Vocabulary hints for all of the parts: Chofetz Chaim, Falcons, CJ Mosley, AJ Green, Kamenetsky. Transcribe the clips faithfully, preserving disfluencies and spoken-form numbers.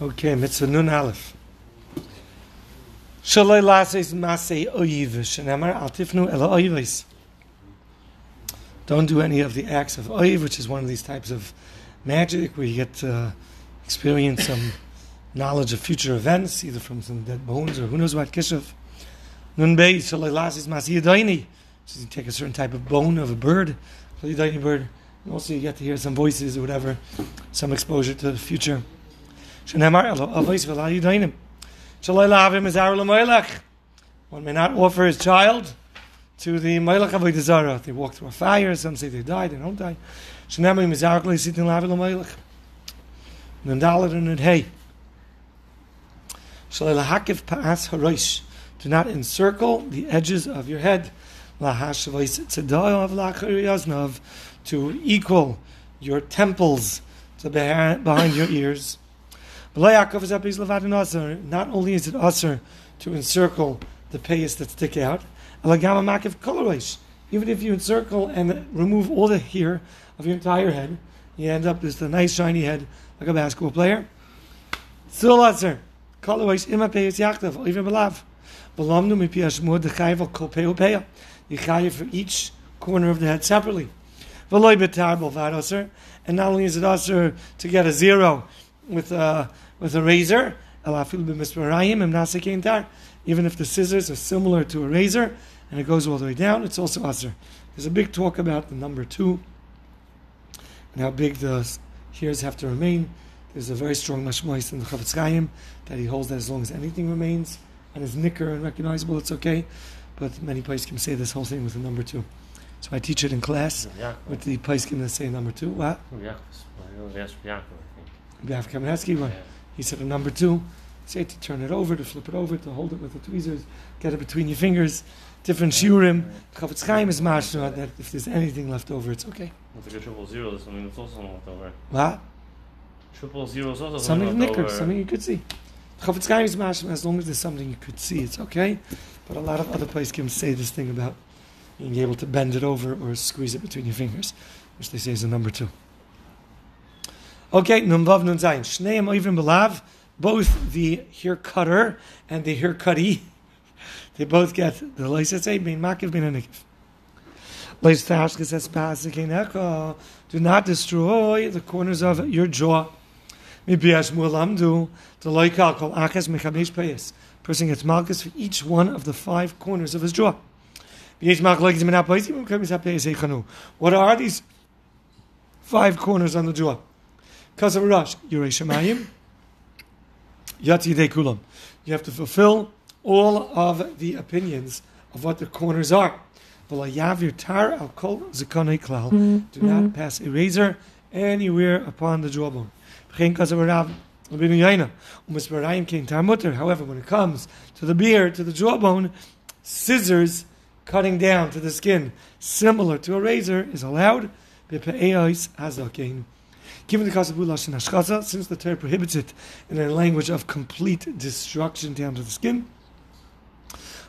Okay, Mitzvah Nun Aleph. Shalei lases masei oyiv shenemar al tifnu ela oivos. Don't do any of the acts of oiv, which is one of these types of magic where you get to experience some knowledge of future events, either from some dead bones or who knows what kishav. Nun bei shalei lases masei yadayni. So you take a certain type of bone of a bird, a yadayni bird, and also you get to hear some voices or whatever, some exposure to the future. One may not offer his child to the Melech Avodah Zarah. They walk through a fire. Some say they die. They don't die. Do not encircle the edges of your head to equal your temples to behind your ears. Not only is it usher to encircle the payas that stick out, even if you encircle and remove all the hair of your entire head, you end up with a nice shiny head like a basketball player. Still usher. You chayev for each corner of the head separately. And not only is it usher to get a zero with a with a razor, even if the scissors are similar to a razor and it goes all the way down, it's also asr. There's a big talk about the number two and how big the hairs have to remain. There's a very strong mashmois in the Chofetz Chaim that he holds that as long as anything remains and is nicker and recognizable, it's okay. But many paiskim say this whole thing with the number two. So I teach it in class with the paiskim that say number two. What? We have Kamenetsky one. He said a number two. Say to turn it over, to flip it over, to hold it with the tweezers, get it between your fingers. Different shiurim. Chofetz Chaim is mashna that if there's anything left over, it's okay. What's like a triple zero? There's something that's also left over. What? Triple zero is also something left over. Something you could see. Chofetz Chaim is mashna as long as there's something you could see, it's okay. But a lot of other places say this thing about being able to bend it over or squeeze it between your fingers, which they say is a number two. Okay, Nun Vav Nun Zayin. Shneim Oivim Belav. Both the hair cutter and the hair cutty, they both get the loisasei bein makiv bein hanikiv. Loisashkes es pasikeineko. Do not destroy the corners of your jaw. Mipiash mu'lamdu the loikal kol achas mechabesh payas. Person gets malchus for each one of the five corners of his jaw. What are these five corners on the jaw? Kasav Rosh, Yirei Shemayim, Yati Yidei Kulam. You have to fulfill all of the opinions of what the corners are. Mm-hmm. Do not pass a razor anywhere upon the jawbone. However, when it comes to the beard, to the jawbone, scissors cutting down to the skin, similar to a razor, is allowed. Given the Kasabul Lashon Hashkasa, since the Torah prohibits it in a language of complete destruction down to the skin,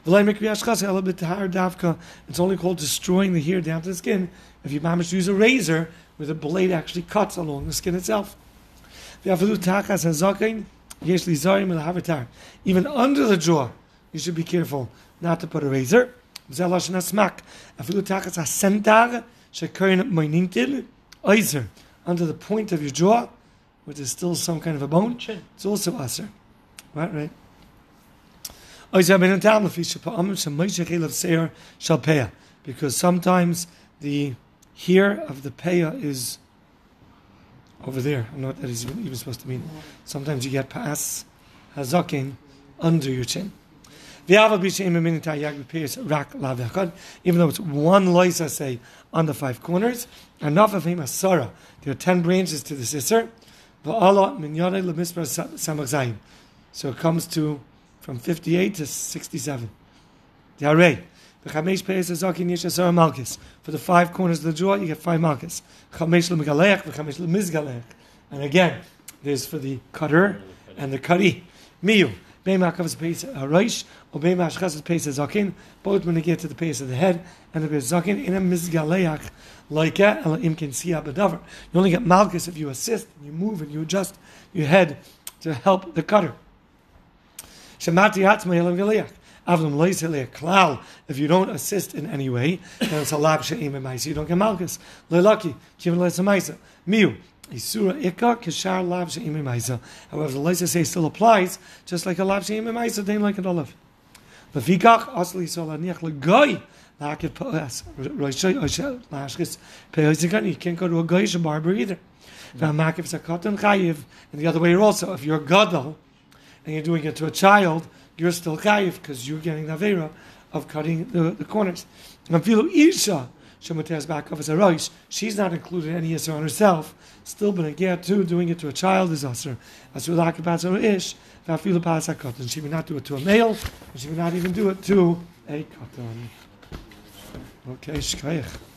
it's only called destroying the hair down to the skin if you manage to use a razor where the blade actually cuts along the skin itself. Even under the jaw, you should be careful not to put a razor. Under the point of your jaw, which is still some kind of a bone, chin. It's also aser. Right, right. Because sometimes the hair of the peya is over there. I don't know what that is even, even supposed to mean. Sometimes you get pa'as hazakin under your chin. Even though it's one lois, I say, on the five corners, enough of him asara. There are ten branches to this isser. So it comes to from fifty-eight to sixty-seven. For the five corners of the jaw, you get five malchus. And again, there's for the cutter and the cutty. Miyu. Both when they get to the pace of the head and the pace of zakin in a mizgaleach like a imkin siya badavar. You only get malchus if you assist, you move, and you adjust your head to help the cutter. If you don't assist in any way, then it's a lab she'im emaisa. You don't get malchus. Le'laki kivin le'semaisa miu isura ikka kishar lab she'im emaisa. However, the leisa say still applies, just like a lab she'im emaisa. They like an olive. But v'ikach asli solaniach le'goy. You can't go to a goyish a barber either. And the other way also, if you're gadol and you're doing it to a child, you're still chayiv because you're getting the avera of cutting the, the corners. She's not included any isser on herself. Still, but again, too, doing it to a child is asur. She would not do it to a male, and she would not even do it to a katan. Okay, shkayach.